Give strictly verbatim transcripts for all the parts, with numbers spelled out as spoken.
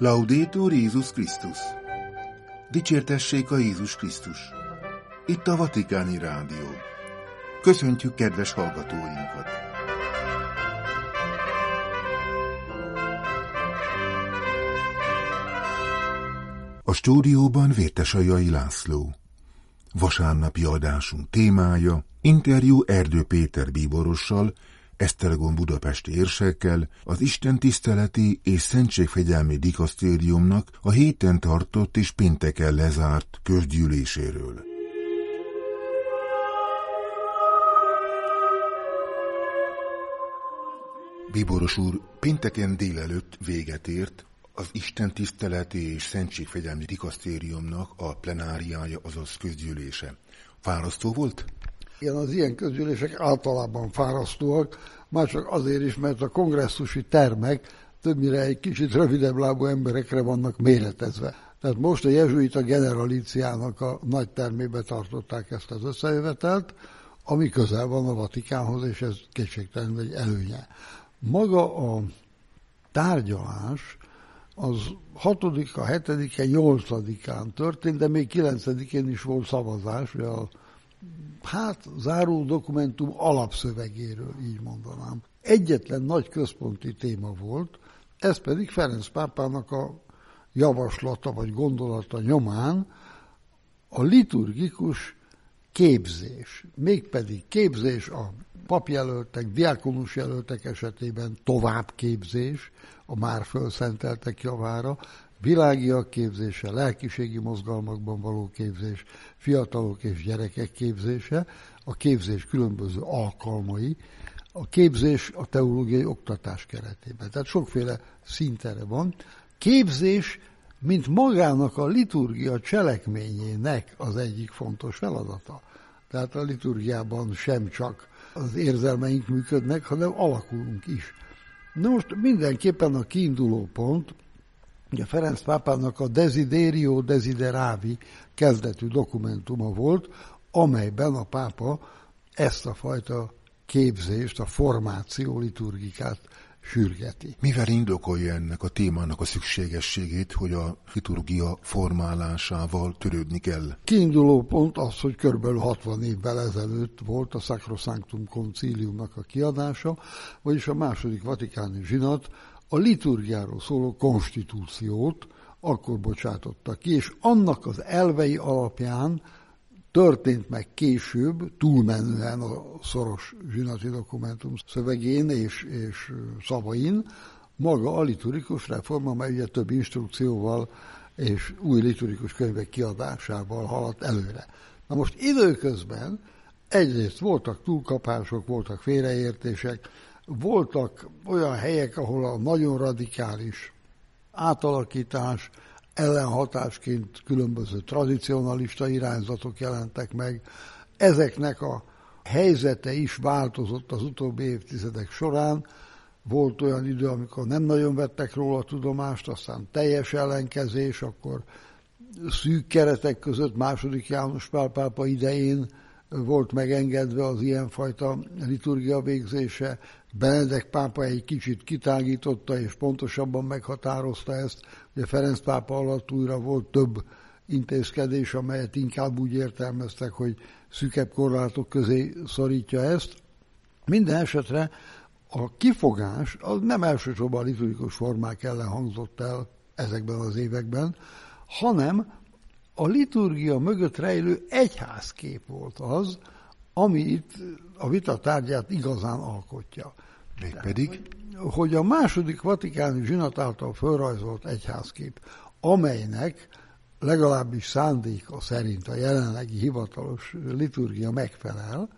Laudetur Jézus Krisztus! Dicsértessék a Jézus Krisztus! Itt a Vatikáni Rádió. Köszöntjük kedves hallgatóinkat! A stúdióban Vértesaljai László. Vasárnapi adásunk témája interjú Erdő Péter bíborossal, Esztergom budapesti érsekkel, az Isten tiszteleti és Szentségfegyelmi dikasztériumnak a héten tartott és pénteken lezárt közgyűléséről. Bíboros úr, pénteken délelőtt véget ért az Isten tiszteleti és Szentségfegyelmi dikasztériumnak a plenáriája, azaz közgyűlése. Fárasztó volt? Igen, az ilyen közgyűlések általában fárasztóak, már csak azért is, mert a kongresszusi termek többnyire egy kicsit rövidebb lábú emberekre vannak méretezve. Tehát most a jezsuita generalíciának a nagy termébe tartották ezt az összejövetelt, ami közel van a Vatikánhoz, és ez kétségtelenül egy előnye. Maga a tárgyalás az hatodika, hetedike, nyolcadikán történt, de még kilencedikén is volt szavazás, ugye a hát záró dokumentum alapszövegéről, így mondanám. Egyetlen nagy központi téma volt, ez pedig Ferenc pápának a javaslata vagy gondolata nyomán a liturgikus képzés, mégpedig képzés a papjelöltek, diákonus jelöltek esetében továbbképzés a már fölszenteltek javára, világiak képzése, lelkiségi mozgalmakban való képzés, fiatalok és gyerekek képzése, a képzés különböző alkalmai, a képzés a teológiai oktatás keretében. Tehát sokféle szintere van. Képzés, mint magának a liturgia cselekményének az egyik fontos feladata. Tehát a liturgiában sem csak az érzelmeink működnek, hanem alakulunk is. Na most mindenképpen a kiinduló pont, ugye Ferenc pápának a Desiderio Desideravi kezdetű dokumentuma volt, amelyben a pápa ezt a fajta képzést, a formáció liturgikát sürgeti. Mivel indokolja ennek a témának a szükségességét, hogy a liturgia formálásával törődni kell? Kiinduló pont az, hogy körülbelül hatvan évvel ezelőtt volt a Sacrosanctum Conciliumnak a kiadása, vagyis a második. Vatikáni zsinat a liturgiáról szóló konstitúciót akkor bocsátotta ki, és annak az elvei alapján történt meg később, túlmenően a szoros zsinati dokumentum szövegén és, és szavain, maga a liturgikus reforma, amely ugye több instrukcióval és új liturgikus könyvek kiadásával haladt előre. Na most időközben egyrészt voltak túlkapások, voltak félreértések, voltak olyan helyek, ahol a nagyon radikális átalakítás ellenhatásként különböző tradicionalista irányzatok jelentek meg. Ezeknek a helyzete is változott az utóbbi évtizedek során. Volt olyan idő, amikor nem nagyon vettek róla tudomást, aztán teljes ellenkezés, akkor szűk keretek között második. János Pál pápa idején volt megengedve az ilyenfajta liturgia végzése. Benedek pápa egy kicsit kitágította és pontosabban meghatározta ezt. Ugye Ferenc pápa alatt újra volt több intézkedés, amelyet inkább úgy értelmeztek, hogy szűkebb korlátok közé szorítja ezt. Minden esetre a kifogás az nem elsősorban a liturgikus formák ellen hangzott el ezekben az években, hanem a liturgia mögött rejlő egyházkép volt az, ami itt a vita tárgyát igazán alkotja. Mégpedig? Hogy, hogy a második vatikáni zsinat által fölrajzolt egyházkép, amelynek legalábbis szándéka szerint a jelenlegi hivatalos liturgia megfelel,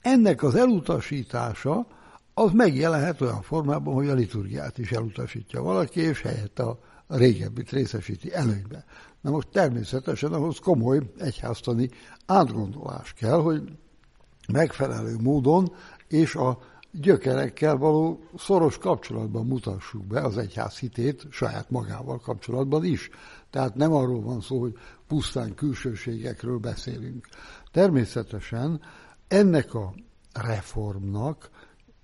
ennek az elutasítása az megjelenhet olyan formában, hogy a liturgiát is elutasítja valaki, és helyett a régebbit részesíti előnybe. Na most természetesen ahhoz komoly egyháztani átgondolás kell, hogy megfelelő módon és a gyökerekkel való szoros kapcsolatban mutassuk be az egyház hitét saját magával kapcsolatban is. Tehát nem arról van szó, hogy pusztán külsőségekről beszélünk. Természetesen ennek a reformnak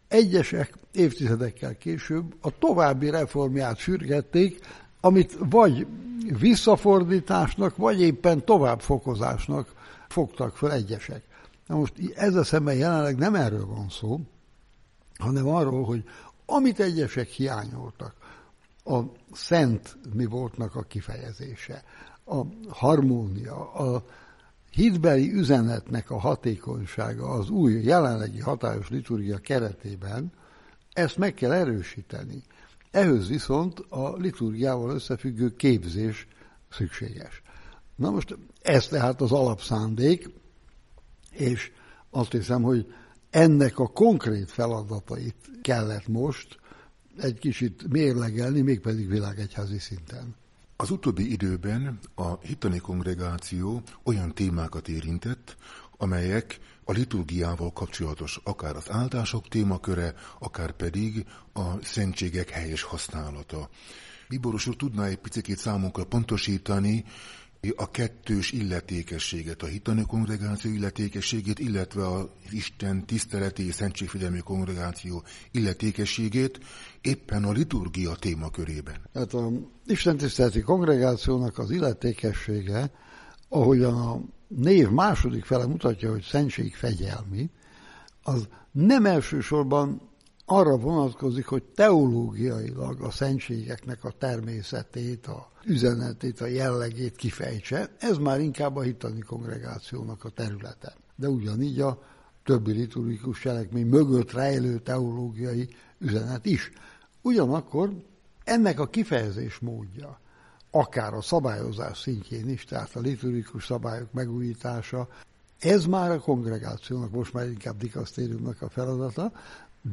egyesek évtizedekkel később a további reformját sürgették, amit vagy visszafordításnak, vagy éppen továbbfokozásnak fogtak fel egyesek. Na most ezzel szemben jelenleg nem erről van szó, hanem arról, hogy amit egyesek hiányoltak, a szent mi voltnak a kifejezése, a harmónia, a hitbeli üzenetnek a hatékonysága az új, jelenlegi hatályos liturgia keretében, ezt meg kell erősíteni. Ehhez viszont a liturgiával összefüggő képzés szükséges. Na most ez tehát az alapszándék, és azt hiszem, hogy ennek a konkrét feladatait kellett most egy kicsit mérlegelni, mégpedig világegyházi szinten. Az utóbbi időben a Hitani Kongregáció olyan témákat érintett, amelyek a liturgiával kapcsolatos, akár az áldások témaköre, akár pedig a szentségek helyes használata. Bíboros úr, tudná egy picit számunkra pontosítani a kettős illetékességet, a Hitani Kongregáció illetékességét, illetve az Isten tiszteleti és Szentségfegyelmi Kongregáció illetékességét éppen a liturgia témakörében? Hát az Isten tiszteleti kongregációnak az illetékessége, ahogyan a név második fele mutatja, hogy szentségfegyelmi, az nem elsősorban arra vonatkozik, hogy teológiailag a szentségeknek a természetét, a üzenetét, a jellegét kifejtse. Ez már inkább a Hitani Kongregációnak a területe. De ugyanígy a többi liturgikus cselekmény mögött rejlő teológiai üzenet is. Ugyanakkor ennek a kifejezés módja, akár a szabályozás szintjén is, tehát a liturgikus szabályok megújítása, ez már a kongregációnak, most már inkább dikasztériumnak a feladata,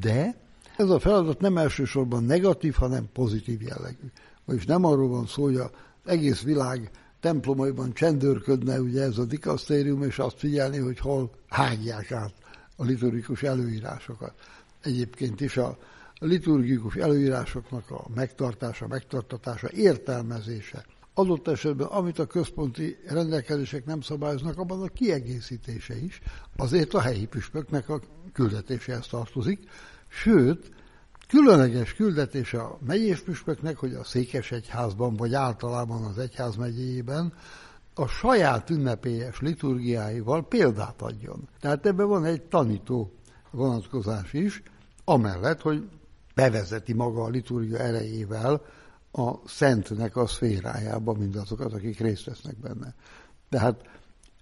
de ez a feladat nem elsősorban negatív, hanem pozitív jellegű. Vagyis nem arról van szó, hogy az egész világ templomaiban csendőrködne ugye ez a dikasztérium, és azt figyelni, hogy hol hágják át a liturgikus előírásokat. Egyébként is a liturgikus előírásoknak a megtartása, megtartatása, értelmezése. Adott esetben, amit a központi rendelkezések nem szabályoznak, abban a kiegészítése is, azért a helyi püspöknek a küldetéséhez tartozik, sőt, különleges küldetése a megyés püspöknek, hogy a székesegyházban, vagy általában az egyház megyéjében a saját ünnepélyes liturgiáival példát adjon. Tehát ebben van egy tanító vonatkozás is, amellett, hogy bevezeti maga a liturgia erejével a szentnek a szférájába mindazokat, akik részt vesznek benne. Tehát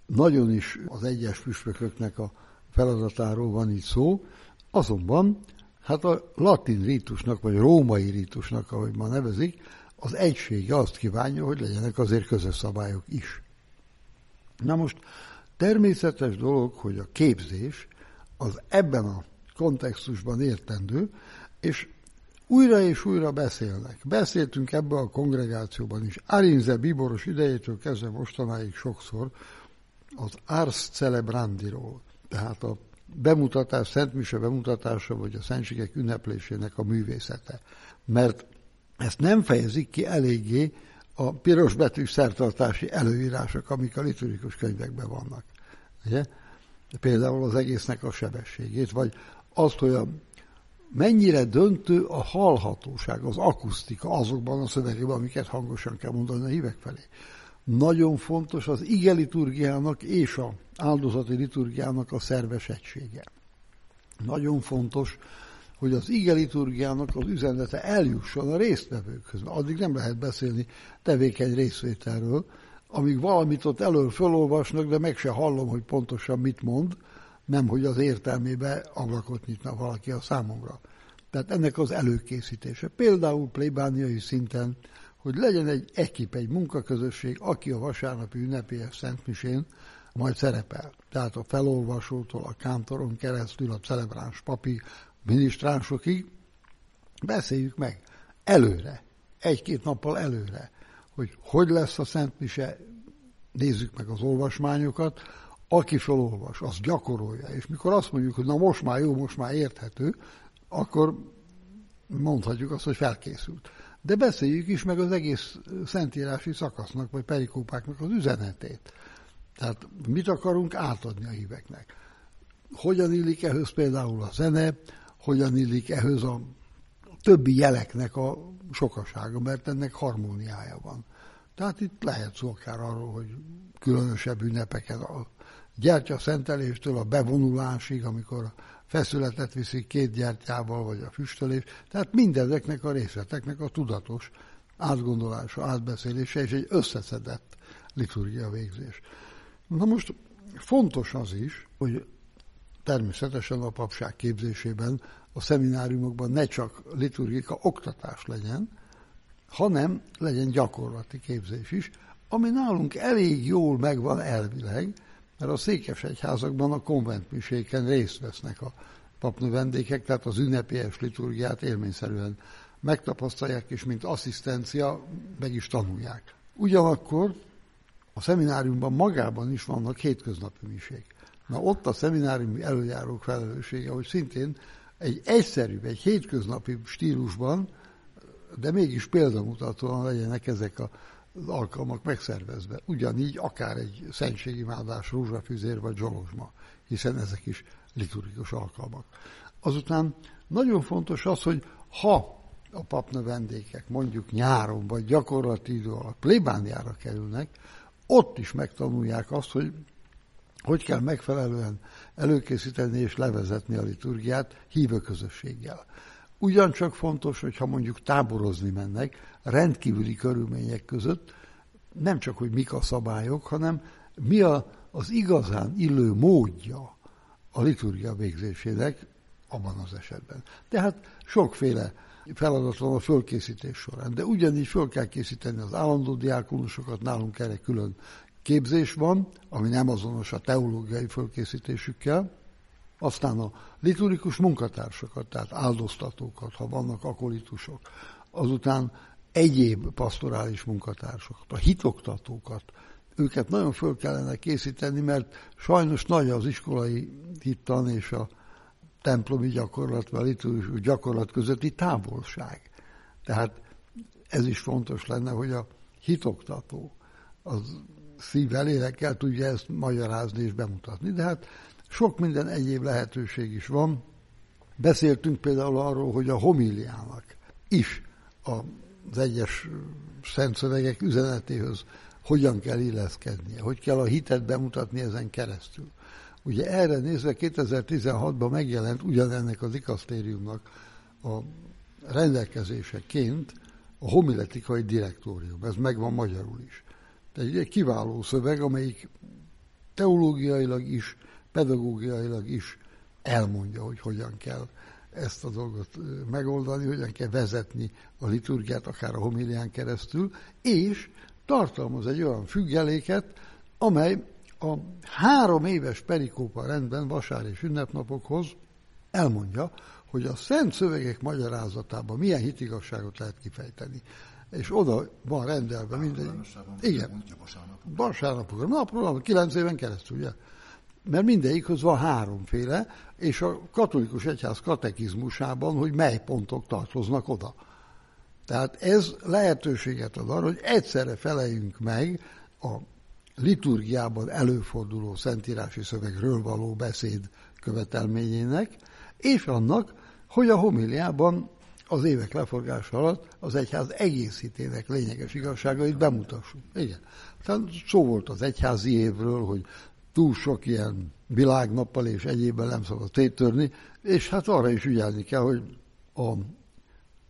nagyon is az egyes püspököknek a feladatáról van itt szó, azonban hát a latin rítusnak, vagy római rítusnak, ahogy ma nevezik, az egysége azt kívánja, hogy legyenek azért közös szabályok is. Na most természetes dolog, hogy a képzés az ebben a kontextusban értendő, és újra és újra beszélnek. Beszéltünk ebben a kongregációban is. Arinze bíboros idejétől kezdve mostanáig sokszor az Ars Celebrandiról, tehát a bemutatás, Szent Mise bemutatása, vagy a szentségek ünneplésének a művészete. Mert ezt nem fejezik ki eléggé a piros betű szertartási előírások, amik a liturgikus könyvekben vannak. Ugye? Például az egésznek a sebességét, vagy azt, hogy a mennyire döntő a hallhatóság, az akusztika azokban a szövegekben, amiket hangosan kell mondani a hívek felé. Nagyon fontos az ige liturgiának és az áldozati liturgiának a szerves egysége. Nagyon fontos, hogy az ige liturgiának az üzenete eljusson a résztvevőkhöz. Addig nem lehet beszélni tevékeny részvételről, amíg valamit ott elől felolvasnak, de meg se hallom, hogy pontosan mit mond, nem, hogy az értelmébe ablakot nyitna valaki a számomra. Tehát ennek az előkészítése. Például plébániai szinten, hogy legyen egy ekip, egy munkaközösség, aki a vasárnapi ünnepélyes szentmisén majd szerepel. Tehát a felolvasótól, a kántoron keresztül, a celebráns papig, minisztránsokig. Beszéljük meg előre, egy-két nappal előre, hogy hogy lesz a szentmise, nézzük meg az olvasmányokat, aki felolvas, az gyakorolja. És mikor azt mondjuk, hogy na most már jó, most már érthető, akkor mondhatjuk azt, hogy felkészült. De beszéljük is meg az egész szentírási szakasznak, vagy perikópáknak az üzenetét. Tehát mit akarunk átadni a híveknek? Hogyan illik ehhez például a zene, hogyan illik ehhez a többi jeleknek a sokasága, mert ennek harmóniája van. Tehát itt lehet szó akár arról, hogy különösebb ünnepeken a gyertyaszenteléstől a bevonulásig, amikor a feszületet viszik két gyertyával, vagy a füstölés, tehát mindezeknek a részleteknek a tudatos átgondolása, átbeszélése és egy összeszedett liturgia végzés. Na most fontos az is, hogy természetesen a papság képzésében a szemináriumokban ne csak liturgika oktatás legyen, hanem legyen gyakorlati képzés is, ami nálunk elég jól megvan elvileg, mert a székesegyházakban a konventmiséken részt vesznek a papnövendékek, tehát az ünnepélyes liturgiát élményszerűen megtapasztalják, és mint asszisztencia meg is tanulják. Ugyanakkor a szemináriumban magában is vannak hétköznapi misék. Na ott a szemináriumi előjárók felelőssége, hogy szintén egy egyszerűbb, egy hétköznapi stílusban, de mégis példamutatóan legyenek ezek az alkalmak megszervezve. Ugyanígy akár egy szentségimádás, rózsafűzér vagy zsolozsma, hiszen ezek is liturgikus alkalmak. Azután nagyon fontos az, hogy ha a papnövendékek mondjuk nyáron vagy gyakorlati idő alatt plébániára kerülnek, ott is megtanulják azt, hogy hogy kell megfelelően előkészíteni és levezetni a liturgiát hívőközösséggel. Ugyancsak fontos, hogyha mondjuk táborozni mennek rendkívüli körülmények között, nem csak, hogy mik a szabályok, hanem mi a, az igazán illő módja a liturgia végzésének abban az esetben. Tehát sokféle feladat van a fölkészítés során, de ugyanígy föl kell készíteni az állandó diákonusokat, nálunk erre külön képzés van, ami nem azonos a teológiai fölkészítésükkel, aztán a liturgikus munkatársakat, tehát áldoztatókat, ha vannak akolitusok, azután egyéb pastorális munkatársakat, a hitoktatókat, őket nagyon föl kellene készíteni, mert sajnos nagy az iskolai hittan és a templomi gyakorlat, vagy a liturgikus gyakorlat közötti távolság. Tehát ez is fontos lenne, hogy a hitoktató az szívvel, lélekkel tudja ezt magyarázni és bemutatni. De hát sok minden egyéb lehetőség is van. Beszéltünk például arról, hogy a homíliának is az egyes szent szövegek üzenetéhöz hogyan kell illeszkednie, hogy kell a hitet bemutatni ezen keresztül. Ugye erre nézve kétezer-tizenhatban megjelent ugyanennek a dikasztériumnak a rendelkezéseként a homiletikai direktórium. Ez megvan magyarul is. Tehát egy kiváló szöveg, amelyik teológiailag is, pedagógiailag is elmondja, hogy hogyan kell ezt a dolgot megoldani, hogyan kell vezetni a liturgiát, akár a homilián keresztül, és tartalmaz egy olyan függeléket, amely a három éves perikópa rendben vasár és ünnepnapokhoz elmondja, hogy a szent szövegek magyarázatában milyen hitigazságot lehet kifejteni. És oda van rendelve mindegy. Igen, vasárnapokra, napról, kilenc éven keresztül, ugye? Mert mindegyikhoz van háromféle, és a katolikus egyház katekizmusában, hogy mely pontok tartoznak oda. Tehát ez lehetőséget ad arra, hogy egyszerre feleljünk meg a liturgiában előforduló szentírási szövegről való beszéd követelményének, és annak, hogy a homiliában az évek leforgása alatt az egyház egész hitének lényeges igazságait bemutassuk. Igen. Tehát szó volt az egyházi évről, hogy túl sok ilyen világnappal és egyébben nem szabad téttörni, és hát arra is ügyelni kell, hogy a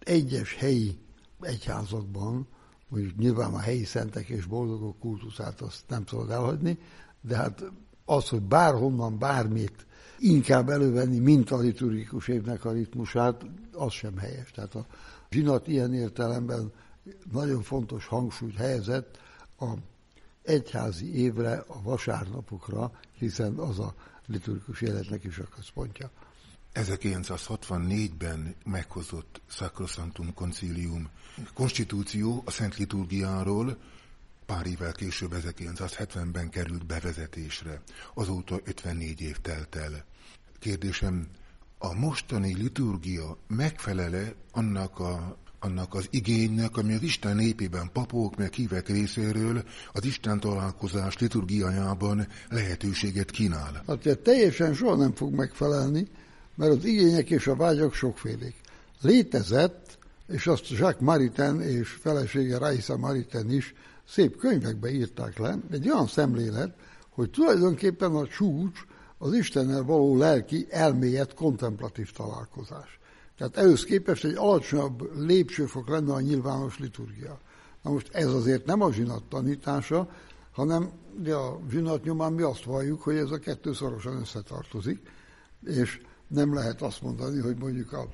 egyes helyi egyházakban, hogy nyilván a helyi szentek és boldogok kultuszát azt nem szabad elhagyni, de hát az, hogy bárhonnan bármit inkább elővenni, mint a liturgikus évnek a ritmusát, az sem helyes. Tehát a zsinat ilyen értelemben nagyon fontos hangsúlyt helyezett a egyházi évre, a vasárnapokra, hiszen az a liturgikus életnek is a központja. ezerkilencszázhatvannégyben meghozott Sacrosanctum Concilium konstitúció a Szent Liturgiáról pár évvel később, ezerkilencszázhetvenben került bevezetésre. Azóta ötvennégy év telt el. Kérdésem, a mostani liturgia megfelele annak a annak az igénynek, ami az Isten népében papok, meg hívek részéről az Isten találkozás liturgiájában lehetőséget kínál? Hát teljesen soha nem fog megfelelni, mert az igények és a vágyak sokfélék. létezett, és azt Jacques Maritain és felesége Raisa Maritain is szép könyvekbe írták le, egy olyan szemlélet, hogy tulajdonképpen a csúcs az Istennel való lelki elmélyed kontemplatív találkozás. Tehát ehhez képest egy alacsonyabb lépcsőfok lenne a nyilvános liturgia. Na most ez azért nem a zsinat tanítása, hanem a zsinat nyomán mi azt valljuk, hogy ez a kettő szorosan összetartozik, és nem lehet azt mondani, hogy mondjuk a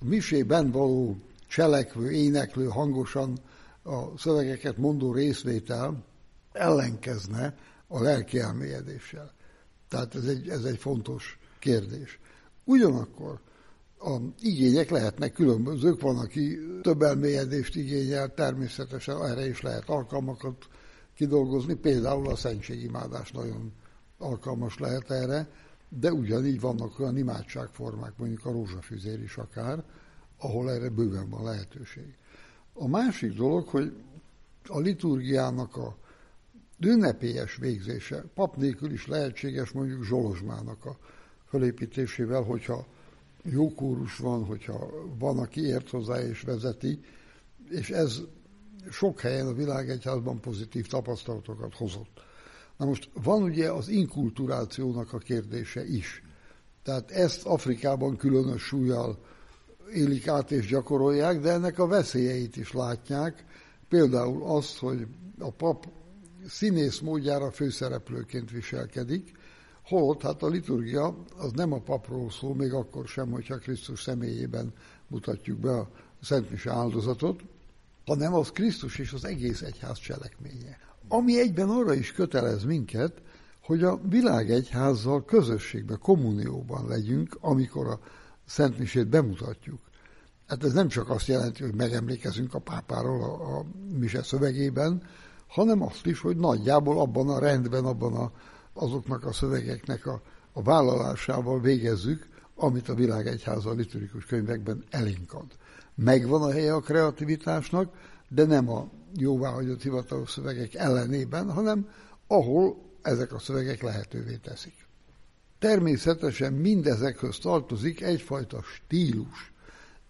misében való cselekvő, éneklő, hangosan a szövegeket mondó részvétel ellenkezne a lelki elmélyedéssel. Tehát ez egy, ez egy fontos kérdés. Ugyanakkor az igények lehetnek különbözők, van, aki több elmélyedést igényel, természetesen erre is lehet alkalmakat kidolgozni, például a szentségimádás nagyon alkalmas lehet erre, de ugyanígy vannak olyan imádságformák, mondjuk a rózsafüzér is akár, ahol erre bőven van lehetőség. A másik dolog, hogy a liturgiának a ünnepélyes végzése, pap nélkül is lehetséges mondjuk zsolozsmának a felépítésével, hogyha jó kórus van, hogyha van, aki ért hozzá és vezeti, és ez sok helyen a világegyházban pozitív tapasztalatokat hozott. Na most van ugye az inkulturációnak a kérdése is. Tehát ezt Afrikában különös súllyal élik át és gyakorolják, de ennek a veszélyeit is látják. Például azt, hogy a pap színész módjára főszereplőként viselkedik, holott hát a liturgia az nem a papról szól, még akkor sem, hogyha Krisztus személyében mutatjuk be a szentmise áldozatot, hanem az Krisztus és az egész egyház cselekménye. Ami egyben arra is kötelez minket, hogy a világegyházzal közösségben, kommunióban legyünk, amikor a szentmisét bemutatjuk. Hát ez nem csak azt jelenti, hogy megemlékezünk a pápáról a, a mise szövegében, hanem azt is, hogy nagyjából abban a rendben, abban a, azoknak a szövegeknek a, a vállalásával végezzük, amit a világegyház a liturgikus könyvekben elénk ad. Megvan a helye a kreativitásnak, de nem a jóváhagyott hivatalos szövegek ellenében, hanem ahol ezek a szövegek lehetővé teszik. Természetesen mindezekhöz tartozik egyfajta stílus,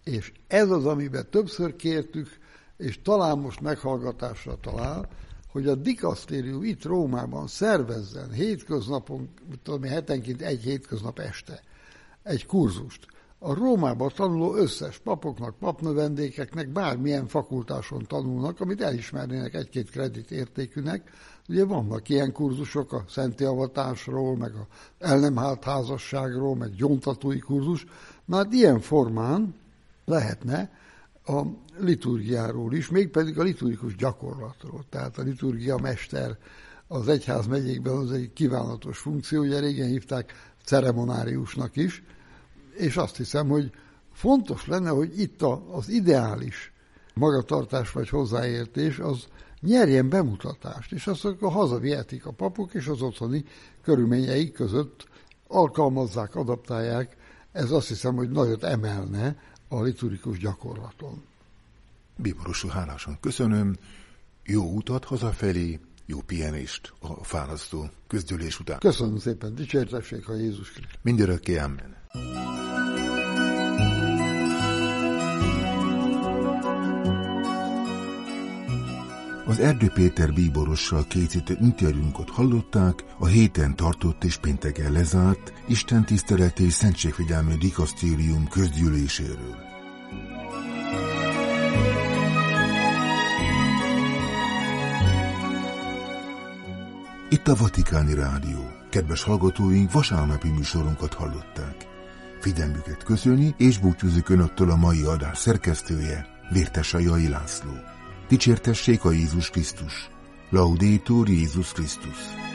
és ez az, amiben többször kértük, és talán most meghallgatásra talál, hogy a dikasztérium itt Rómában szervezzen hétköznapon, tudom én, hetenként egy hétköznap este egy kurzust. A Rómában tanuló összes papoknak, papnövendékeknek bármilyen fakultáson tanulnak, amit elismernének egy-két kredit értékűnek. Ugye vannak ilyen kurzusok a szenti avatásról, meg a el nem hált házasságról, meg gyóntatói kurzus. Már ilyen formán lehetne a liturgiáról is, mégpedig a liturgikus gyakorlatról. Tehát a liturgia mester az egyház megyékben az egy kívánatos funkció, ugye régen hívták ceremonáriusnak is, és azt hiszem, hogy fontos lenne, hogy itt az ideális magatartás vagy hozzáértés az nyerjen bemutatást, és azt akkor hazavihetik a papok, és az otthoni körülményeik között alkalmazzák, adaptálják. Ez azt hiszem, hogy nagyot emelne a liturgikus gyakorlaton. Bíborosú hálásan köszönöm, jó utat hazafelé, jó pihenést a fárasztó közgyűlés után. Köszönöm szépen, dicsértessék a Jézus Krisztus. Mindörökké, amen. Az Erdő Péter bíborossal készített interjúnkat hallották, a héten tartott és pénteken lezárt Isten tiszteleti és Szentségfegyelmi dikasztérium közgyűléséről. Itt a Vatikáni Rádió. Kedves hallgatóink, vasárnapi műsorunkat hallották. Figyelmüket köszöni, és búcsúzik Önöktől a mai adás szerkesztője, Vértesaljai László. Dicsértessék a Jézus Krisztus! Laudétur Jézus Krisztus!